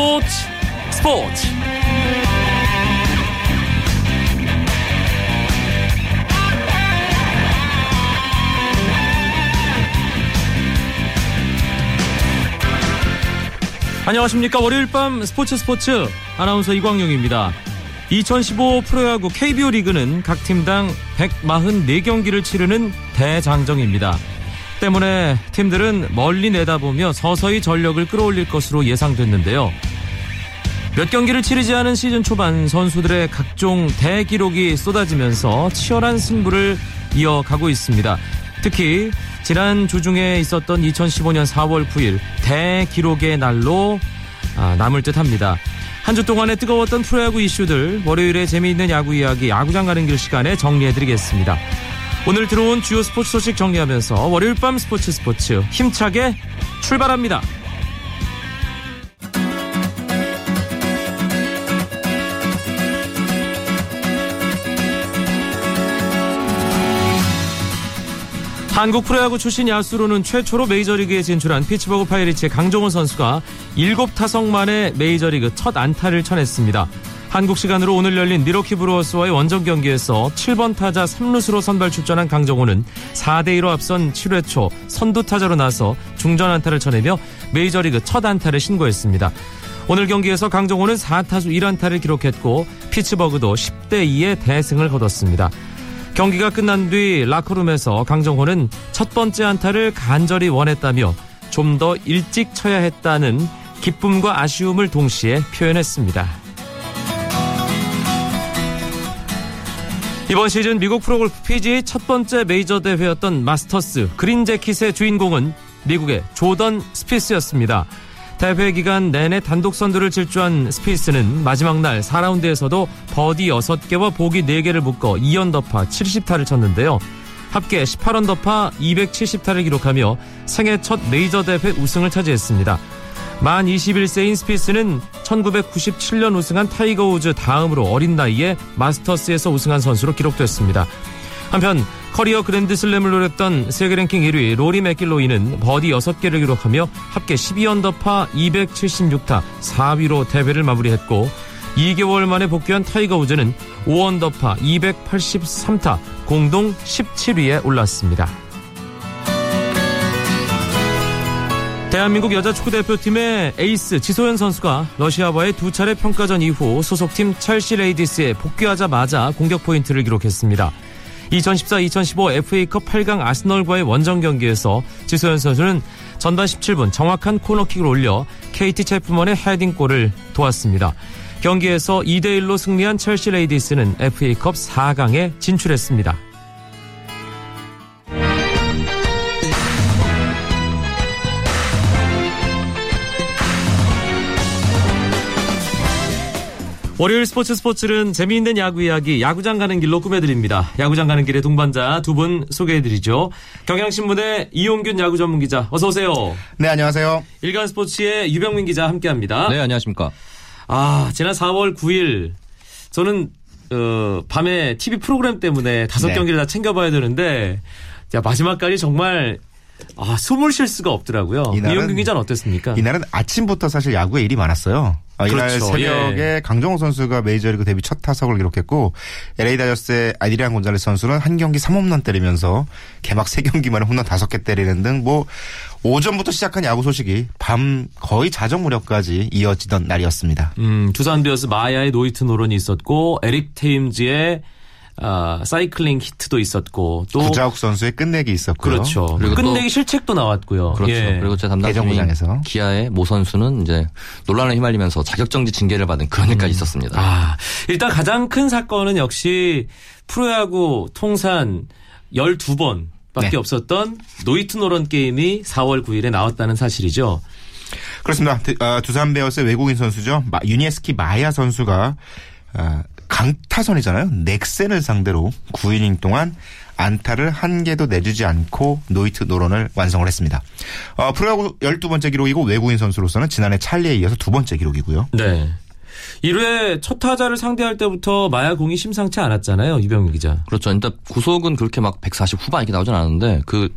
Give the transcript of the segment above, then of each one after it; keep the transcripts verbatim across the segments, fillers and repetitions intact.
스포츠 스포츠 안녕하십니까. 월요일 밤 스포츠 스포츠 아나운서 이광용입니다. 이천십오 프로야구 케이비오 리그는 각 팀당 백사십사 경기를 치르는 대장정입니다. 때문에 팀들은 멀리 내다보며 서서히 전력을 끌어올릴 것으로 예상됐는데요. 몇 경기를 치르지 않은 시즌 초반 선수들의 각종 대기록이 쏟아지면서 치열한 승부를 이어가고 있습니다. 특히 지난 주중에 있었던 이천십오년 사월 구일 대기록의 날로 남을 듯합니다. 한 주 동안에 뜨거웠던 프로야구 이슈들, 월요일에 재미있는 야구 이야기, 야구장 가는 길 시간에 정리해드리겠습니다. 오늘 들어온 주요 스포츠 소식 정리하면서 월요일 밤 스포츠 스포츠 힘차게 출발합니다. 한국 프로야구 출신 야수로는 최초로 메이저리그에 진출한 피츠버그 파이리츠의 강정호 선수가 일곱 타석 만에 메이저리그 첫 안타를 쳐냈습니다. 한국 시간으로 오늘 열린 미러키 브루어스와의 원정 경기에서 칠 번 타자 삼루수로 선발 출전한 강정호는 사 대 이로 앞선 칠 회 초 선두 타자로 나서 중전 안타를 쳐내며 메이저리그 첫 안타를 신고했습니다. 오늘 경기에서 강정호는 사 타수 일 안타를 기록했고 피츠버그도 십 대 이의 대승을 거뒀습니다. 경기가 끝난 뒤 라커룸에서 강정호는 첫 번째 안타를 간절히 원했다며 좀 더 일찍 쳐야 했다는 기쁨과 아쉬움을 동시에 표현했습니다. 이번 시즌 미국 프로골프 피지에이 첫 번째 메이저 대회였던 마스터스 그린 재킷의 주인공은 미국의 조던 스피스였습니다. 대회 기간 내내 단독 선두를 질주한 스피스는 마지막 날 사 라운드에서도 버디 여섯 개와 보기 네 개를 묶어 이 언더파 칠십 타를 쳤는데요. 합계 십팔 언더파 이백칠십 타를 기록하며 생애 첫 메이저 대회 우승을 차지했습니다. 만 이십일 세인 스피스는 천구백구십칠년 우승한 타이거 우즈 다음으로 어린 나이에 마스터스에서 우승한 선수로 기록됐습니다. 한편 커리어 그랜드슬램을 노렸던 세계 랭킹 일 위 로리 맥길로이는 버디 여섯 개를 기록하며 합계 십이 언더파 이백칠십육 타 사 위로 대회를 마무리했고 이 개월 만에 복귀한 타이거 우즈는 오 언더파 이백팔십삼 타 공동 십칠 위에 올랐습니다. 대한민국 여자 축구대표팀의 에이스 지소연 선수가 러시아와의 두 차례 평가전 이후 소속팀 첼시 레이디스에 복귀하자마자 공격 포인트를 기록했습니다. 이천십사 이천십오 에프에이컵 팔 강 아스널과의 원정 경기에서 지소연 선수는 전반 십칠 분 정확한 코너킥을 올려 케이티 체프먼의 헤딩골을 도왔습니다. 경기에서 이 대 일로 승리한 첼시 레이디스는 에프에이컵 사 강에 진출했습니다. 월요일 스포츠 스포츠는 재미있는 야구 이야기, 야구장 가는 길로 꾸며드립니다. 야구장 가는 길의 동반자 두 분 소개해드리죠. 경향신문의 이용균 야구 전문기자 어서 오세요. 네, 안녕하세요. 일간스포츠의 유병민 기자 함께합니다. 네, 안녕하십니까. 아, 지난 사월 구일 저는 어, 밤에 티비 프로그램 때문에 다섯 네. 경기를 다 챙겨봐야 되는데 야, 마지막까지 정말 아, 숨을 쉴 수가 없더라고요. 이날은, 이용균 기자는 어땠습니까? 이날은 아침부터 사실 야구에 일이 많았어요. 이날 그렇죠. 새벽에 예. 강정호 선수가 메이저리그 데뷔 첫 타석을 기록했고 엘에이 다저스의 아이디리안 곤잘레스 선수는 한 경기 삼 홈런 때리면서 개막 세 경기 만에 홈런 다섯 개 때리는 등 뭐 오전부터 시작한 야구 소식이 밤 거의 자정 무렵까지 이어지던 날이었습니다. 음, 두산비어스 마야의 노히트 노런이 있었고 에릭 테임즈의 아, 사이클링 히트도 있었고 또 구자욱 선수의 끝내기 있었고요. 그렇죠. 그리고 끝내기 또 실책도 나왔고요. 그렇죠. 예. 그리고 제 담당팀인 기아의 모 선수는 이제 논란에 휘말리면서 자격정지 징계를 받은 그런 일까지 음. 있었습니다. 아, 일단 가장 큰 사건은 역시 프로야구 통산 열두 번밖에 네. 없었던 노히트 노런 게임이 사월 구일에 나왔다는 사실이죠. 그렇습니다. 두산베어스의 외국인 선수죠. 유니에스키 마야 선수가 아, 강타선이잖아요. 넥센을 상대로 구 이닝 동안 안타를 한 개도 내주지 않고 노히트 노런을 완성을 했습니다. 어, 프로야구 열두 번째 기록이고 외국인 선수로서는 지난해 찰리에 이어서 두 번째 기록이고요. 네. 일 회 첫 타자를 상대할 때부터 마야공이 심상치 않았잖아요. 이병민 기자. 그렇죠. 일단 구속은 그렇게 막 백사십 후반 이렇게 나오진 않았는데 그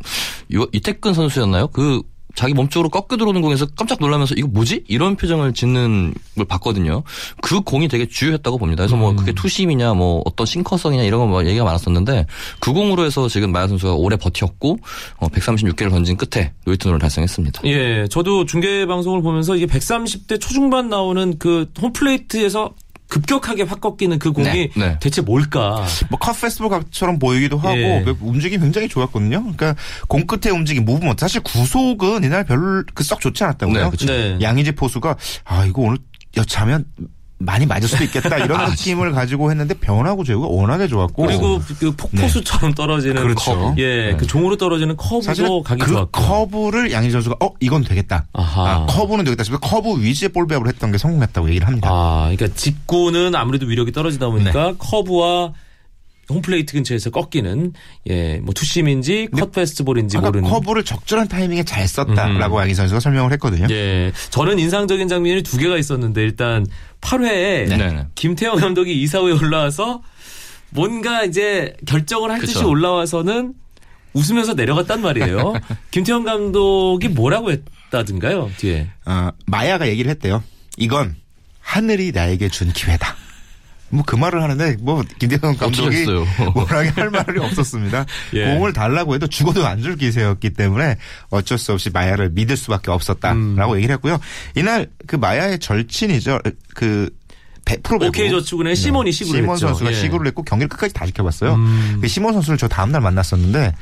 이택근 선수였나요? 그 자기 몸쪽으로 꺾여 들어오는 공에서 깜짝 놀라면서 이거 뭐지? 이런 표정을 짓는 걸 봤거든요. 그 공이 되게 주요했다고 봅니다. 그래서 뭐 음. 그게 투심이냐 뭐 어떤 싱커성이냐 이런 거 막 얘기가 많았었는데 그 공으로 해서 지금 마야 선수가 오래 버텼고 백삼십육 개를 던진 끝에 노이트노를 달성했습니다. 예, 저도 중계방송을 보면서 이게 백삼십 대 초중반 나오는 그 홈플레이트에서 급격하게 확 꺾이는 그 공이 네, 네. 대체 뭘까? 뭐 컷 페스티벌처럼 보이기도 하고 예. 움직임이 굉장히 좋았거든요. 그러니까 공 끝에 움직임 무브먼트 사실 구속은 이날 별로 그 썩 좋지 않았다고요. 네, 네. 양의지 포수가 아 이거 오늘 여차하면 많이 맞을 수도 있겠다 이런 아, 느낌을 가지고 했는데 변화구 제구가 워낙에 좋았고 그리고 그 폭포수처럼 네. 떨어지는 그렇죠. 커브 예, 네. 그 종으로 떨어지는 커브도 각이 그 좋았고 그 커브를 양의지 선수가 어 이건 되겠다 아, 커브는 되겠다 싶어서 커브 위주의 볼배합을 했던 게 성공했다고 얘기를 합니다. 아, 그러니까 직구는 아무래도 위력이 떨어지다 보니까 네. 커브와 홈플레이트 근처에서 꺾이는 예, 뭐 투심인지 컷 페스트볼인지 모르는 커브를 적절한 타이밍에 잘 썼다라고 음. 양의지 선수가 설명을 했거든요. 예, 저는 인상적인 장면이 두 개가 있었는데 일단 팔 회에 네네. 김태형 감독이 이사회에 올라와서 뭔가 이제 결정을 할 그쵸. 듯이 올라와서는 웃으면서 내려갔단 말이에요. 김태형 감독이 뭐라고 했다든가요? 뒤에 어, 마야가 얘기를 했대요. 이건 하늘이 나에게 준 기회다. 뭐 그 말을 하는데 뭐 김대선 감독이 뭐라고 할 말이 없었습니다. 예. 공을 달라고 해도 죽어도 안 줄 기세였기 때문에 어쩔 수 없이 마야를 믿을 수밖에 없었다라고 음. 얘기를 했고요. 이날 그 마야의 절친이죠. 그 백 퍼센트 오케이 저축은의 시몬이 시구를 시몬 했죠. 시몬 선수가 예. 시구를 했고 경기를 끝까지 다 지켜봤어요. 음. 그 시몬 선수를 저 다음 날 만났었는데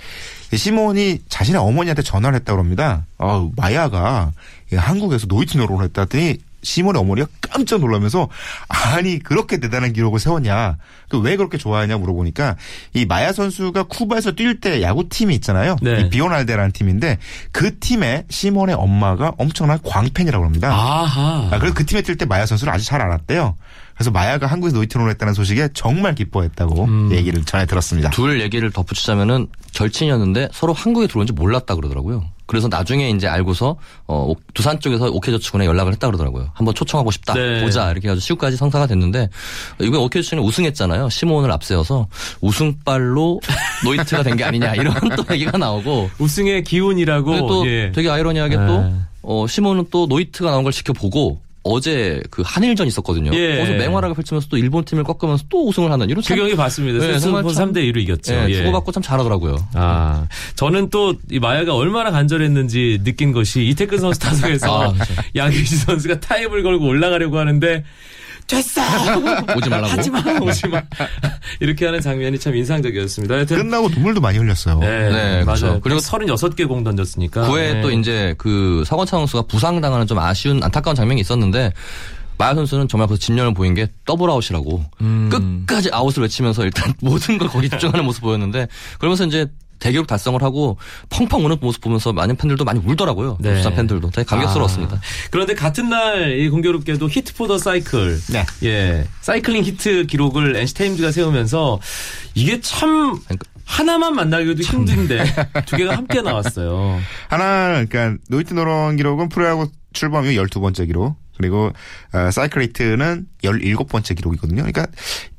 시몬이 자신의 어머니한테 전화를 했다고 합니다. 아, 마야가 한국에서 노이트노를 했다더니 시몬의 어머니가 깜짝 놀라면서 아니 그렇게 대단한 기록을 세웠냐 그 왜 그렇게 좋아하냐 물어보니까 이 마야 선수가 쿠바에서 뛸 때 야구팀이 있잖아요. 네. 이 비오날데라는 팀인데 그 팀의 시몬의 엄마가 엄청난 광팬이라고 합니다. 아하. 아, 그래서 그 팀에 뛸 때 마야 선수를 아주 잘 알았대요. 그래서 마야가 한국에서 노이트론을 했다는 소식에 정말 기뻐했다고 음. 얘기를 전해 들었습니다. 둘 얘기를 덧붙이자면은 절친이었는데 서로 한국에 들어온 지 몰랐다 그러더라고요. 그래서 나중에 이제 알고서 어, 두산 쪽에서 오케이저축은에 연락을 했다 그러더라고요. 한번 초청하고 싶다. 네. 보자. 이렇게 해서 시구까지 성사가 됐는데 이번에 오케이저축은에 우승했잖아요. 시몬을 앞세워서 우승발로 노이트가 된 게 아니냐 이런 또 얘기가 나오고 우승의 기운이라고 또 예. 되게 아이러니하게 아. 또 어, 시몬은 또 노이트가 나온 걸 지켜보고 어제 그 한일전 있었거든요. 예. 거기서 맹활약을 펼치면서 또 일본 팀을 꺾으면서 또 우승을 하는 이런 그 경기 봤습니다. 예, 정말 삼 대 이로 이겼죠. 예, 예. 주고받고 참 잘하더라고요. 아, 저는 또 이 마야가 얼마나 간절했는지 느낀 것이 이택근 선수 타석에서 아, 그렇죠. 양규진 선수가 타협을 걸고 올라가려고 하는데 됐어! 오지 말라고. 하지 마, 오지 마. 이렇게 하는 장면이 참 인상적이었습니다. 하여튼 끝나고 눈물도 많이 흘렸어요. 네, 네 그렇죠. 맞아요. 그리고 서른여섯 개 공 던졌으니까. 구 회에 네. 또 이제 그 서건창 선수가 부상당하는 좀 아쉬운 안타까운 장면이 있었는데 마야 선수는 정말 그 집념을 보인 게 더블 아웃이라고 음. 끝까지 아웃을 외치면서 일단 모든 걸 거기 집중하는 모습 보였는데 그러면서 이제 대기록 달성을 하고 펑펑 우는 모습 보면서 많은 팬들도 많이 울더라고요. 네. 부산 팬들도 되게 감격스러웠습니다. 아. 그런데 같은 날 이 공교롭게도 히트 포더 사이클, 네. 예, 사이클링 히트 기록을 엔씨 타임즈가 세우면서 이게 참 하나만 만나기도 참. 힘든데 두 개가 함께 나왔어요. 하나, 그러니까 노이트 노런 기록은 프로야구 출범 이후 열두 번째 기록. 그리고 어, 사이클 히트는 열일곱 번째 기록이거든요. 그러니까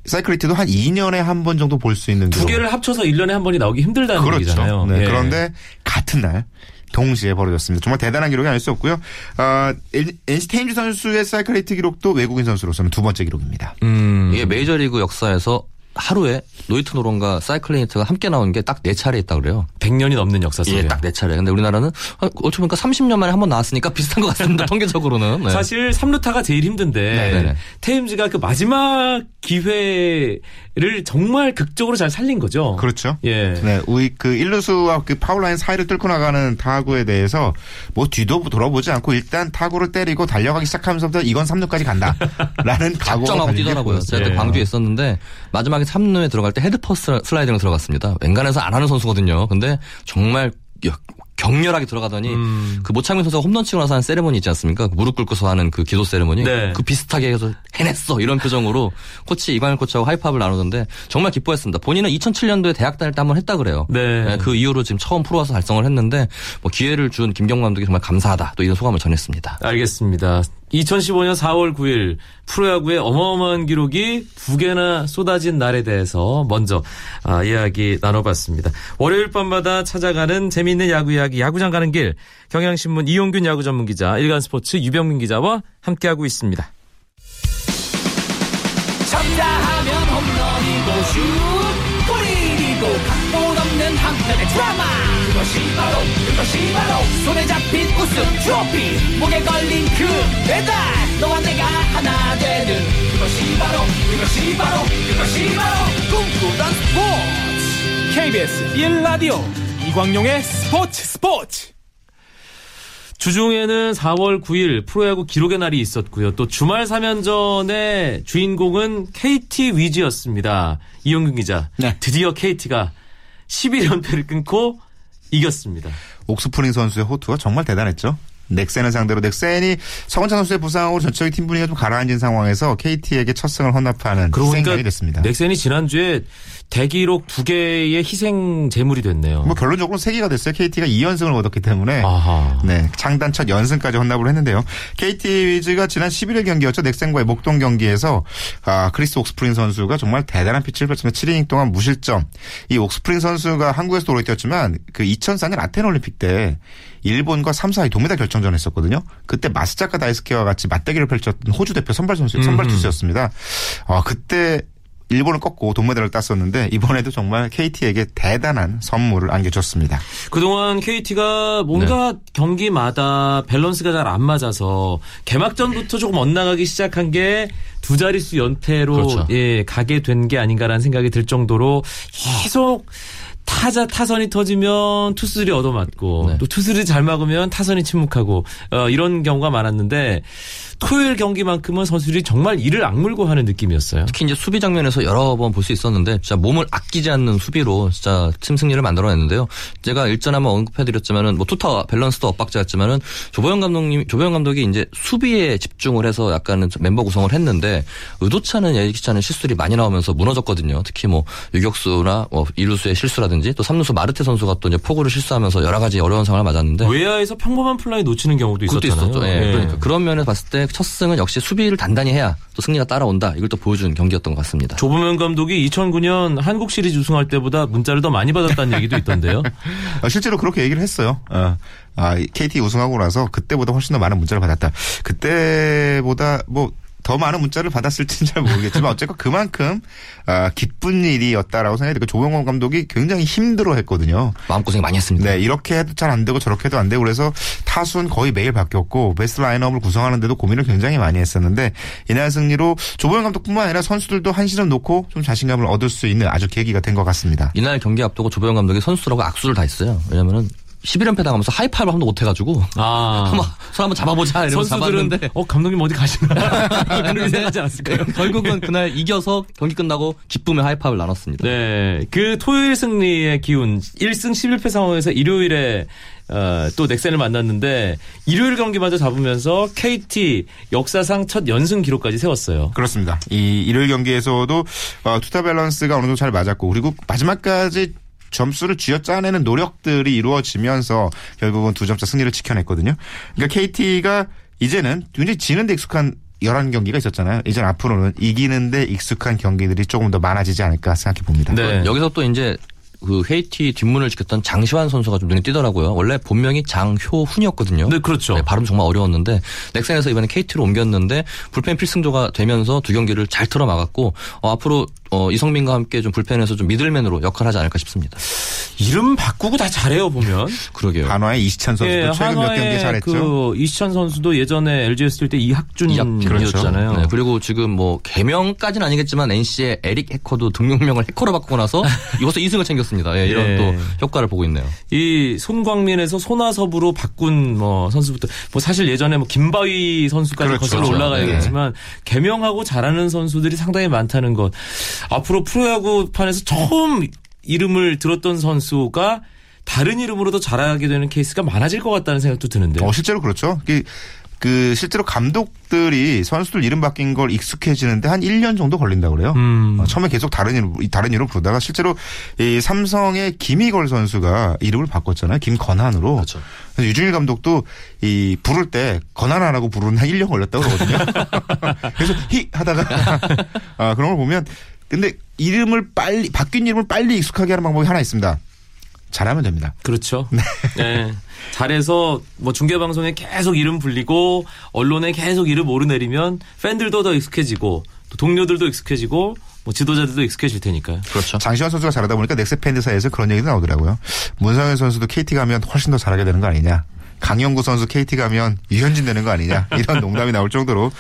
사이클 히트도 한 이 년에 한 번 정도 볼 수 있는 두 기록. 개를 합쳐서 일 년에 한 번이 나오기 힘들다는 그렇죠. 얘기잖아요. 네. 네. 그런데 같은 날 동시에 벌어졌습니다. 정말 대단한 기록이 아닐 수 없고요. 어, 엔씨 테임즈 선수의 사이클 히트 기록도 외국인 선수로서는 두 번째 기록입니다. 음, 이게 메이저리그 역사에서 하루에 노이트 노론과 사이클링 히트가 함께 나온 게 딱 네 차례 있다고 그래요. 백 년이 넘는 역사 속에. 예, 딱 네 차례. 근데 우리나라는 어찌 보니까 삼십 년 만에 한 번 나왔으니까 비슷한 것 같습니다. 통계적으로는. 네. 사실 삼루타가 제일 힘든데 네네네. 테임즈가 그 마지막 기회를 정말 극적으로 잘 살린 거죠. 그렇죠. 예. 네, 우리 그 일루수와 그 파울라인 사이를 뚫고 나가는 타구에 대해서 뭐 뒤도 돌아보지 않고 일단 타구를 때리고 달려가기 시작하면서부터 이건 삼루까지 간다라는 각오가 작정하고 뛰더라고요. 제가 예. 광주에 있었는데 마지막에 삼루에 들어갈 때 헤드퍼스 슬라이딩을 들어갔습니다. 웬간해서 안 하는 선수거든요. 근데 정말 격렬하게 들어가더니 음. 그 모창민 선수가 홈런 치고 나서 하는 세레머니 있지 않습니까? 그 무릎 꿇고서 하는 그 기도 세레머니. 네. 그 비슷하게 해서 해냈어 이런 표정으로 코치 이광일 코치하고 하이팝을 나누던데 정말 기뻐했습니다. 본인은 이천칠 년도에 대학 다닐 때 한번 했다 그래요. 네. 네, 그 이후로 지금 처음 프로 와서 달성을 했는데 뭐 기회를 준 김경호 감독이 정말 감사하다 또 이런 소감을 전했습니다. 알겠습니다. 이천십오년 사월 구일 프로야구의 어마어마한 기록이 두 개나 쏟아진 날에 대해서 먼저 아, 이야기 나눠봤습니다. 월요일 밤마다 찾아가는 재미있는 야구 이야기 야구장 가는 길, 경향신문 이용균 야구 전문기자, 일간스포츠 유병민 기자와 함께하고 있습니다. 쳤다 하면 홈런이고 슛 골인이고 각본 없는 한편의 드라마, 그것이 바로 그것이 바로 손에 잡힌 우승 트로피, 목에 걸린 그 배달, 너와 내가 하나 되는 그것이 바로 그것이 바로 그것이 바로 꿈꾸던 스포츠, 케이비에스 일 라디오 이광용의 스포츠 스포츠. 주중에는 사월 구일 프로야구 기록의 날이 있었고요. 또 주말 삼 연전의 주인공은 케이티 위즈였습니다. 이용균 기자, 네. 드디어 케이티가 십일 연패를 끊고 이겼습니다. 옥스프린 선수의 호투가 정말 대단했죠. 넥센을 상대로 넥센이 서건창 선수의 부상으로 전체적인 팀 분위기가 좀 가라앉은 상황에서 케이티에게 첫 승을 헌납하는 희생전이 됐습니다. 넥센이 지난주에 대기록 두 개의 희생 제물이 됐네요. 뭐 결론적으로 세 개가 됐어요. 케이티가 이 연승을 얻었기 때문에 아하. 네, 창단 첫 연승까지 헌납을 했는데요. 케이티 위즈가 지난 십일일 경기였죠. 넥센과의 목동 경기에서 아, 크리스 옥스프린 선수가 정말 대단한 피치를 펼치며 칠 이닝 동안 무실점. 이 옥스프린 선수가 한국에서도 오래 뛰었지만 그 이천사년 아테네 올림픽 때 일본과 삼, 사위 동메달 결정전 했었거든요. 그때 마스자카 다이스케와 같이 맞대결을 펼쳤던 호주 대표 선발 선수, 선발 투수였습니다. 아, 그때 일본을 꺾고 동메달을 땄었는데 이번에도 정말 케이티에게 대단한 선물을 안겨줬습니다. 그동안 케이티가 뭔가 네. 경기마다 밸런스가 잘 안 맞아서 개막전부터 조금 엇나가기 시작한 게 두 자릿수 연패로 그렇죠. 예, 가게 된 게 아닌가라는 생각이 들 정도로 계속 타자 타선이 터지면 투수들이 얻어맞고 네. 또 투수들이 잘 막으면 타선이 침묵하고 어, 이런 경우가 많았는데 토요일 경기만큼은 선수들이 정말 이를 악물고 하는 느낌이었어요. 특히 이제 수비 장면에서 여러 번 볼 수 있었는데 진짜 몸을 아끼지 않는 수비로 진짜 팀 승리를 만들어냈는데요. 제가 일전에 한번 언급해드렸지만은 뭐 투타 밸런스도 엇박자였지만은 조범현 감독님, 조병현 감독이 이제 수비에 집중을 해서 약간은 멤버 구성을 했는데 의도치 않은 예기치 않은 실수들이 많이 나오면서 무너졌거든요. 특히 뭐 유격수나 뭐 이루수의 실수라든지 또 삼루수 마르테 선수가 또 이제 포구를 실수하면서 여러 가지 어려운 상황을 맞았는데 외야에서 평범한 플라이 놓치는 경우도 있었잖아요. 그것도 있었죠. 예. 예. 그러니까 그런 면에서 봤을 때 첫 승은 역시 수비를 단단히 해야 또 승리가 따라온다. 이걸 또 보여준 경기였던 것 같습니다. 조범현 감독이 이천구년 한국 시리즈 우승할 때보다 문자를 더 많이 받았다는 얘기도 있던데요. 실제로 그렇게 얘기를 했어요. 어. 아, 케이티 우승하고 나서 그때보다 훨씬 더 많은 문자를 받았다. 그때보다 뭐 더 많은 문자를 받았을지는 잘 모르겠지만 어쨌건 그만큼 아, 기쁜 일이었다라고 생각이 들고 조병원 감독이 굉장히 힘들어했거든요. 마음고생 많이 했습니다. 네, 이렇게 해도 잘 안 되고 저렇게 해도 안 되고 그래서 타순 거의 매일 바뀌었고 베스트 라인업을 구성하는데도 고민을 굉장히 많이 했었는데 이날 승리로 조병원 감독뿐만 아니라 선수들도 한 시름 놓고 좀 자신감을 얻을 수 있는 아주 계기가 된 것 같습니다. 이날 경기 앞두고 조병원 감독이 선수들하고 악수를 다 했어요. 왜냐면은 십일 연패 당하면서 하이파이브 한번 못해가지고 아. 한번 손 한번 잡아보자 이러면서 잡았는데 어 감독님 어디 가시나 그렇게 생각하지 않았을까요? 결국은 그날 이겨서 경기 끝나고 기쁨의 하이파이브를 나눴습니다. 네, 그 토요일 승리의 기운 일승 십일패 상황에서 일요일에 어, 또 넥센을 만났는데 일요일 경기마저 잡으면서 케이티 역사상 첫 연승 기록까지 세웠어요. 그렇습니다. 이 일요일 경기에서도 어, 투타 밸런스가 어느 정도 잘 맞았고 그리고 마지막까지 점수를 쥐어짜내는 노력들이 이루어지면서 결국은 두 점차 승리를 지켜냈거든요. 그러니까 케이티가 이제는 굉장히 지는데 익숙한 열한 경기가 있었잖아요. 이제 앞으로는 이기는데 익숙한 경기들이 조금 더 많아지지 않을까 생각해 봅니다. 네. 여기서 또 이제 그 케이티 뒷문을 지켰던 장시환 선수가 좀 눈에 띄더라고요. 원래 본명이 장효훈이었거든요. 네, 그렇죠. 네, 발음 정말 어려웠는데 넥센에서 이번에 케이티로 옮겼는데 불펜 필승조가 되면서 두 경기를 잘 틀어막았고 어, 앞으로 어, 이성민과 함께 좀 불펜에서 좀 미들맨으로 역할하지 않을까 싶습니다. 이름 바꾸고 다 잘해요 보면. 그러게요. 한화의 이시찬 선수도 네, 최근 몇 경기 잘했죠. 그 이시찬 선수도 예전에 엘지에스 뛸 때 이학준이었잖아요. 그렇죠. 네, 그리고 지금 뭐 개명까지는 아니겠지만 엔씨의 에릭 해커도 등용명을 해커로 바꾸고 나서 이것도 이승을 챙겼습니다. 예, 이런 예. 또 효과를 보고 있네요. 이 손광민에서 손아섭으로 바꾼 뭐 선수부터 뭐 사실 예전에 뭐 김바위 선수까지 그렇죠. 거슬러 올라가야겠지만 네. 개명하고 잘하는 선수들이 상당히 많다는 것. 앞으로 프로야구판에서 처음 이름을 들었던 선수가 다른 이름으로도 잘하게 되는 케이스가 많아질 것 같다는 생각도 드는데요. 어, 실제로 그렇죠. 그 실제로 감독들이 선수들 이름 바뀐 걸 익숙해지는데 한 일 년 정도 걸린다고 그래요. 음. 어, 처음에 계속 다른 이름, 다른 이름 부르다가 실제로 이 삼성의 김희걸 선수가 이름을 바꿨잖아요. 김건한으로. 그렇죠. 그래서 유중일 감독도 이 부를 때 건한하라고 부르는 한 일 년 걸렸다고 그러거든요. 그래서 히 하다가 아, 그런 걸 보면 근데 이름을 빨리 바뀐 이름을 빨리 익숙하게 하는 방법이 하나 있습니다. 잘하면 됩니다. 그렇죠. 네. 네. 잘해서 뭐 중계방송에 계속 이름 불리고 언론에 계속 이름 오르내리면 팬들도 더 익숙해지고 또 동료들도 익숙해지고 뭐 지도자들도 익숙해질 테니까요. 그렇죠. 장시환 선수가 잘하다 보니까 넥센 팬들사이에서 그런 얘기도 나오더라고요. 문상현 선수도 케이티 가면 훨씬 더 잘하게 되는 거 아니냐. 강영구 선수 케이티 가면 유현진 되는 거 아니냐. 이런 농담이 나올 정도로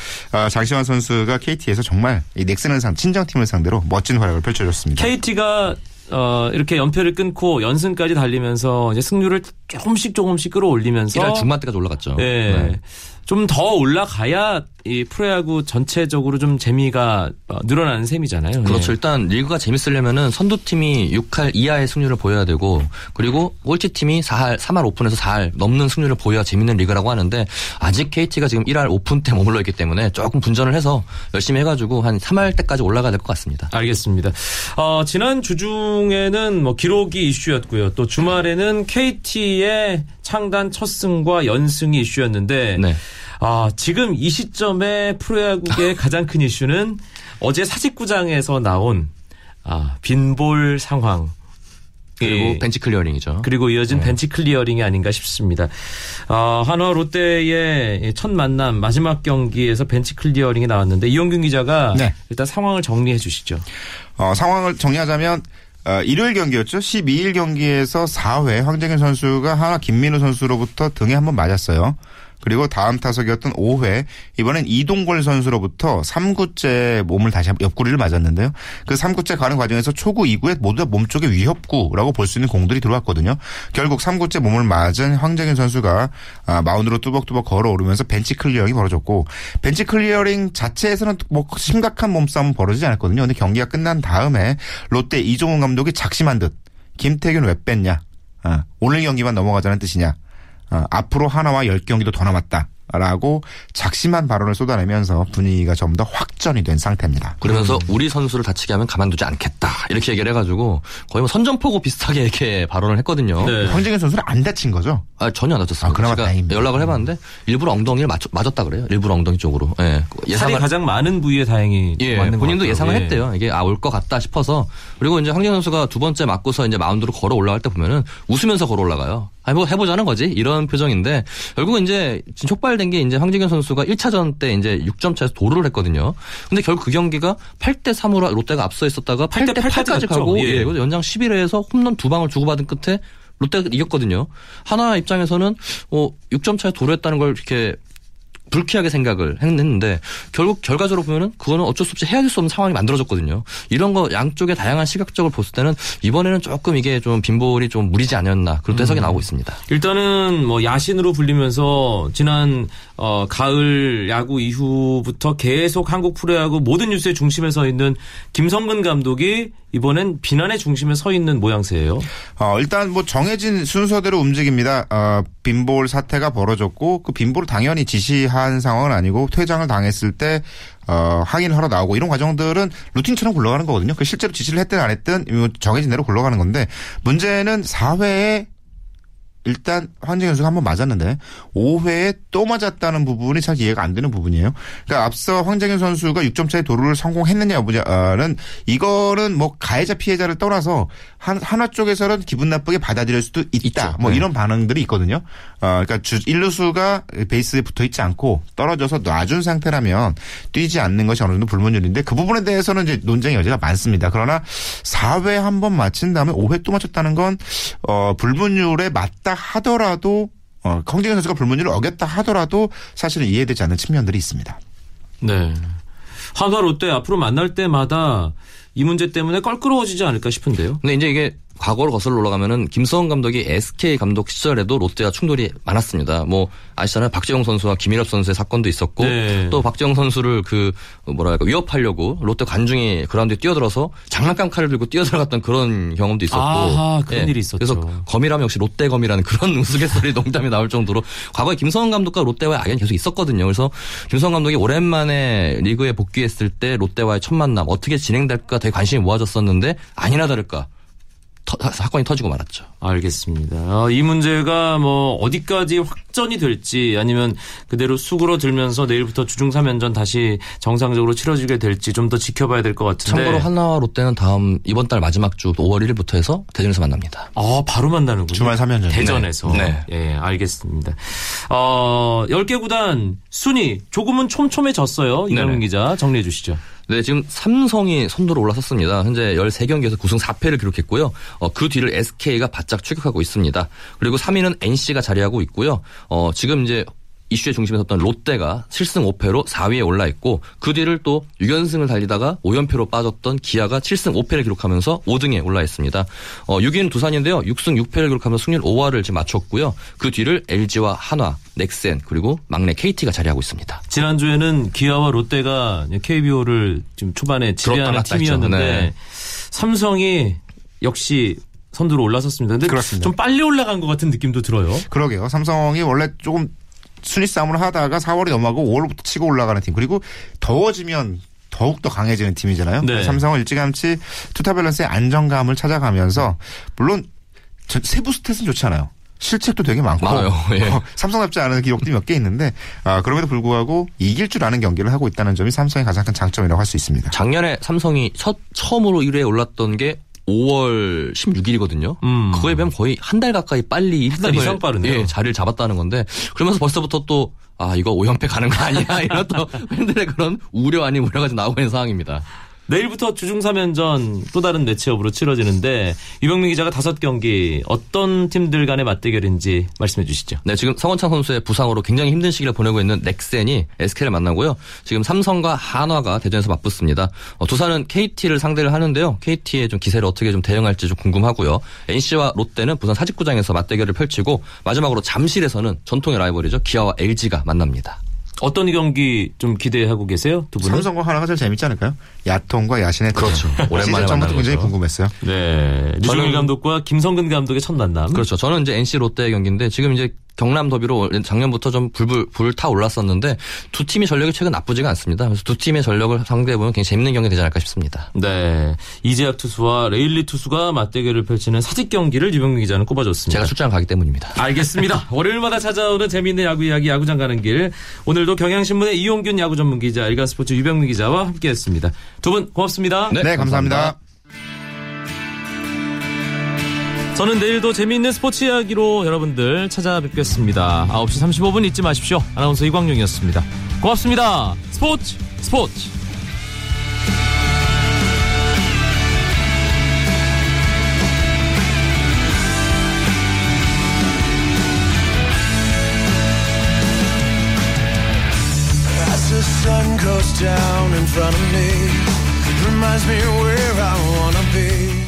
장시환 선수가 케이티에서 정말 이 넥센을 상 친정팀을 상대로 멋진 활약을 펼쳐줬습니다. 케이티가 어, 이렇게 연패를 끊고 연승까지 달리면서 이제 승률을 조금씩 조금씩 끌어올리면서 일 월 중반 때까지 올라갔죠. 네. 네. 좀 더 올라가야 이 프로야구 전체적으로 좀 재미가 늘어나는 셈이잖아요. 그렇죠. 네. 일단 리그가 재밌으려면은 선두팀이 육 할 이하의 승률을 보여야 되고 그리고 꼴찌팀이 사 할, 삼 할 오픈에서 사 할 넘는 승률을 보여야 재밌는 리그라고 하는데 아직 케이티가 지금 일 할 오픈 때 머물러 있기 때문에 조금 분전을 해서 열심히 해가지고 한 삼 할 때까지 올라가야 될 것 같습니다. 알겠습니다. 어, 지난 주 중에는 뭐 기록이 이슈였고요. 또 주말에는 케이티의 창단 첫 승과 연승이 이슈였는데 네. 아, 지금 이 시점에 프로야구의 가장 큰 이슈는 어제 사직구장에서 나온 아, 빈볼 상황. 그리고 벤치 클리어링이죠. 그리고 이어진 네. 벤치 클리어링이 아닌가 싶습니다. 아, 한화 롯데의 첫 만남 마지막 경기에서 벤치 클리어링이 나왔는데 이용균 기자가 네. 일단 상황을 정리해 주시죠. 어, 상황을 정리하자면 어, 일요일 경기였죠. 십이 일 경기에서 사 회 황재균 선수가 한화 김민우 선수로부터 등에 한번 맞았어요. 그리고 다음 타석이었던 오 회 이번엔 이동걸 선수로부터 삼 구째 몸을 다시 옆구리를 맞았는데요. 그 삼 구째 가는 과정에서 초구 이 구에 모두 다 몸쪽에 위협구라고 볼 수 있는 공들이 들어왔거든요. 결국 삼 구째 몸을 맞은 황재균 선수가 마운드로 뚜벅뚜벅 걸어오르면서 벤치 클리어링이 벌어졌고 벤치 클리어링 자체에서는 뭐 심각한 몸싸움은 벌어지지 않았거든요. 근데 경기가 끝난 다음에 롯데 이종훈 감독이 작심한 듯 김태균 왜 뺐냐. 아, 오늘 경기만 넘어가자는 뜻이냐. 어, 앞으로 하나와 열 경기도 더 남았다라고 작심한 발언을 쏟아내면서 분위기가 좀 더 확전이 된 상태입니다. 그러면서 우리 선수를 다치게 하면 가만두지 않겠다 이렇게 얘기를 해가지고 거의 뭐 선전포고 비슷하게 이렇게 발언을 했거든요. 네. 황재균 선수는 안 다친 거죠? 아, 전혀 안 다쳤어요. 아, 그나마 다행입니다. 연락을 해봤는데 일부러 엉덩이를 맞, 맞았다 그래요. 일부러 엉덩이 쪽으로. 예. 예상이 가장 많은 부위에 다행히 예, 맞는 본인도 예상을 예. 했대요. 이게 아, 올 것 같다 싶어서 그리고 이제 황재균 선수가 두 번째 맞고서 이제 마운드로 걸어 올라갈 때 보면은 웃으면서 걸어 올라가요. 아니, 뭐 해보자는 거지? 이런 표정인데, 결국은 이제, 촉발된 게 이제 황재균 선수가 일 차전 때 이제 육 점 차에서 도루를 했거든요. 근데 결국 그 경기가 팔 대 삼으로 롯데가 앞서 있었다가 팔 대 팔까지 가고, 예, 예. 연장 십일 회에서 홈런 두 방을 주고받은 끝에 롯데가 이겼거든요. 하나 입장에서는, 어, 육 점 차에 도루했다는 걸 이렇게, 불쾌하게 생각을 했는데 결국 결과적으로 보면은 그거는 어쩔 수 없이 헤아릴 수 없는 상황이 만들어졌거든요. 이런 거 양쪽의 다양한 시각적을 봤을 때는 이번에는 조금 이게 좀 빈볼이 좀 무리지 않았나 그런 해석이 음. 나오고 있습니다. 일단은 뭐 야신으로 불리면서 지난 어, 가을 야구 이후부터 계속 한국 프로야구 모든 뉴스의 중심에 서 있는 김성근 감독이 이번엔 비난의 중심에 서 있는 모양새예요. 어, 일단 뭐 정해진 순서대로 움직입니다. 어, 빈볼 사태가 벌어졌고 그 빈볼을 당연히 지시하 한 상황은 아니고 퇴장을 당했을 때 어, 항의하러 나오고 이런 과정들은 루틴처럼 굴러가는 거거든요. 그 실제로 지시를 했든 안 했든 정해진 대로 굴러가는 건데 문제는 사 회에 일단 황재균 선수가 한번 맞았는데 오 회에 또 맞았다는 부분이 참 이해가 안 되는 부분이에요. 그러니까 앞서 황재균 선수가 육 점 차의 도루를 성공했느냐 여부냐는 이거는 뭐 가해자 피해자를 떠나서 한 하나 쪽에서는 기분 나쁘게 받아들일 수도 있다. 있죠. 뭐 네. 이런 반응들이 있거든요. 어, 그러니까 주 일 루수가 베이스에 붙어 있지 않고 떨어져서 놔준 상태라면 뛰지 않는 것이 어느 정도 불문율인데 그 부분에 대해서는 이제 논쟁의 여지가 많습니다. 그러나 사 회 한번 맞힌 다음에 오 회 또 맞췄다는 건 어, 불문율에 맞다. 하더라도 어, 황재균 선수가 불문율을 어겼다 하더라도 사실은 이해되지 않는 측면들이 있습니다. 네, 한화 롯데 앞으로 만날 때마다 이 문제 때문에 껄끄러워지지 않을까 싶은데요. 근데 이제 이게 과거로 거슬러 올라가면은 김서훈 감독이 에스케이 감독 시절에도 롯데와 충돌이 많았습니다. 뭐 아시잖아요. 박재영 선수와 김일엽 선수의 사건도 있었고 네. 또 박재영 선수를 그 뭐랄까 위협하려고 롯데 관중이 그라운드에 뛰어들어서 장난감 칼을 들고 뛰어들어갔던 그런 경험도 있었고 아, 그런 네. 일이 있었죠. 그래서 검이라면 역시 롯데 검이라는 그런 우스갯소리 농담이 나올 정도로 과거에 김서훈 감독과 롯데와의 악연이 계속 있었거든요. 그래서 김서훈 감독이 오랜만에 리그에 복귀했을 때 롯데와의 첫 만남 어떻게 진행될까 되게 관심이 모아졌었는데 아니나 다를까 터, 사건이 터지고 말았죠. 알겠습니다. 이 문제가 뭐 어디까지 확전이 될지 아니면 그대로 수그러들면서 내일부터 주중 삼 연전 다시 정상적으로 치러지게 될지 좀 더 지켜봐야 될 것 같은데. 참고로 하나와 롯데는 다음 이번 달 마지막 주 오월 일일부터 해서 대전에서 만납니다. 아 바로 만나는군요. 주말 삼 연전. 대전에서. 네. 네. 예, 알겠습니다. 어, 열 개 구단 순위 조금은 촘촘해졌어요. 이경훈 기자 정리해 주시죠. 네, 지금 삼성이 선두로 올라섰습니다. 현재 열세 경기에서 구승 사패를 기록했고요. 어, 그 뒤를 에스케이가 바짝 추격하고 있습니다. 그리고 삼 위는 엔씨가 자리하고 있고요. 어, 지금 이제 이슈의 중심에 섰던 롯데가 칠승 오패로 사 위에 올라있고 그 뒤를 또 육 연승을 달리다가 오 연패로 빠졌던 기아가 칠승 오패를 기록하면서 오 등에 올라있습니다. 어, 육 위는 두산인데요. 육승 육패를 기록하면서 승률 오할을 지금 맞췄고요. 그 뒤를 엘지와 한화, 넥센 그리고 막내 케이티가 자리하고 있습니다. 지난주에는 기아와 롯데가 케이비오를 지금 초반에 지배하는 팀이었는데 네. 삼성이 역시 선두로 올라섰습니다. 근데 그렇습니다. 좀 빨리 올라간 것 같은 느낌도 들어요. 그러게요. 삼성이 원래 조금 순위 싸움을 하다가 사월이 넘어가고 오월부터 치고 올라가는 팀. 그리고 더워지면 더욱더 강해지는 팀이잖아요. 네. 삼성은 일찌감치 투타 밸런스의 안정감을 찾아가면서 물론 세부 스탯은 좋잖아요. 실책도 되게 많고 예. 삼성답지 않은 기록도 몇 개 있는데 아, 그럼에도 불구하고 이길 줄 아는 경기를 하고 있다는 점이 삼성의 가장 큰 장점이라고 할 수 있습니다. 작년에 삼성이 첫, 처음으로 일 위에 올랐던 게 오월 십육일이거든요. 음. 그거에 비하면 거의 한 달 가까이 빨리 한 달 이상 빠르네요. 예, 자리를 잡았다는 건데 그러면서 벌써부터 또 아 이거 오 연패 가는 거 아니야 이런 또 팬들의 그런 우려 아닌 우려가 지금 나오고 있는 상황입니다. 내일부터 주중 삼 연전 또 다른 매치업으로 치러지는데 유병민 기자가 다섯 경기 어떤 팀들 간의 맞대결인지 말씀해 주시죠. 네, 지금 서건창 선수의 부상으로 굉장히 힘든 시기를 보내고 있는 넥센이 에스케이를 만나고요. 지금 삼성과 한화가 대전에서 맞붙습니다. 어, 두산은 케이티를 상대를 하는데요. 케이티의 좀 기세를 어떻게 좀 대응할지 좀 궁금하고요. 엔씨와 롯데는 부산 사직구장에서 맞대결을 펼치고 마지막으로 잠실에서는 전통의 라이벌이죠. 기아와 엘지가 만납니다. 어떤 경기 좀 기대하고 계세요? 두 분은? 삼성과 하나가 제일 재밌지 않을까요? 야통과 야신의 그렇죠. 오랜만에 만나는 굉장히 궁금했어요. 네, 류중일 감독과 김성근 감독의 첫 만남. 그렇죠. 저는 이제 엔씨 롯데의 경기인데 지금 이제 경남 더비로 작년부터 좀 불불 불타 올랐었는데 두 팀이 전력이 최근 나쁘지가 않습니다. 그래서 두 팀의 전력을 상대해 보면 굉장히 재밌는 경기 되지 않을까 싶습니다. 네, 이재학 투수와 레일리 투수가 맞대결을 펼치는 사직 경기를 유병민 기자는 꼽아줬습니다. 제가 출장 가기 때문입니다. 알겠습니다. 월요일마다 찾아오는 재미있는 야구 이야기 야구장 가는 길 오늘도 경향신문의 이용균 야구 전문 기자, 일간 스포츠 유병민 기자와 함께했습니다. 두 분 고맙습니다. 네, 네 감사합니다. 감사합니다. 저는 내일도 재미있는 스포츠 이야기로 여러분들 찾아뵙겠습니다. 아홉 시 삼십오 분 잊지 마십시오. 아나운서 이광용이었습니다. 고맙습니다. 스포츠 스포츠. Down in front of me reminds me where I wanna be.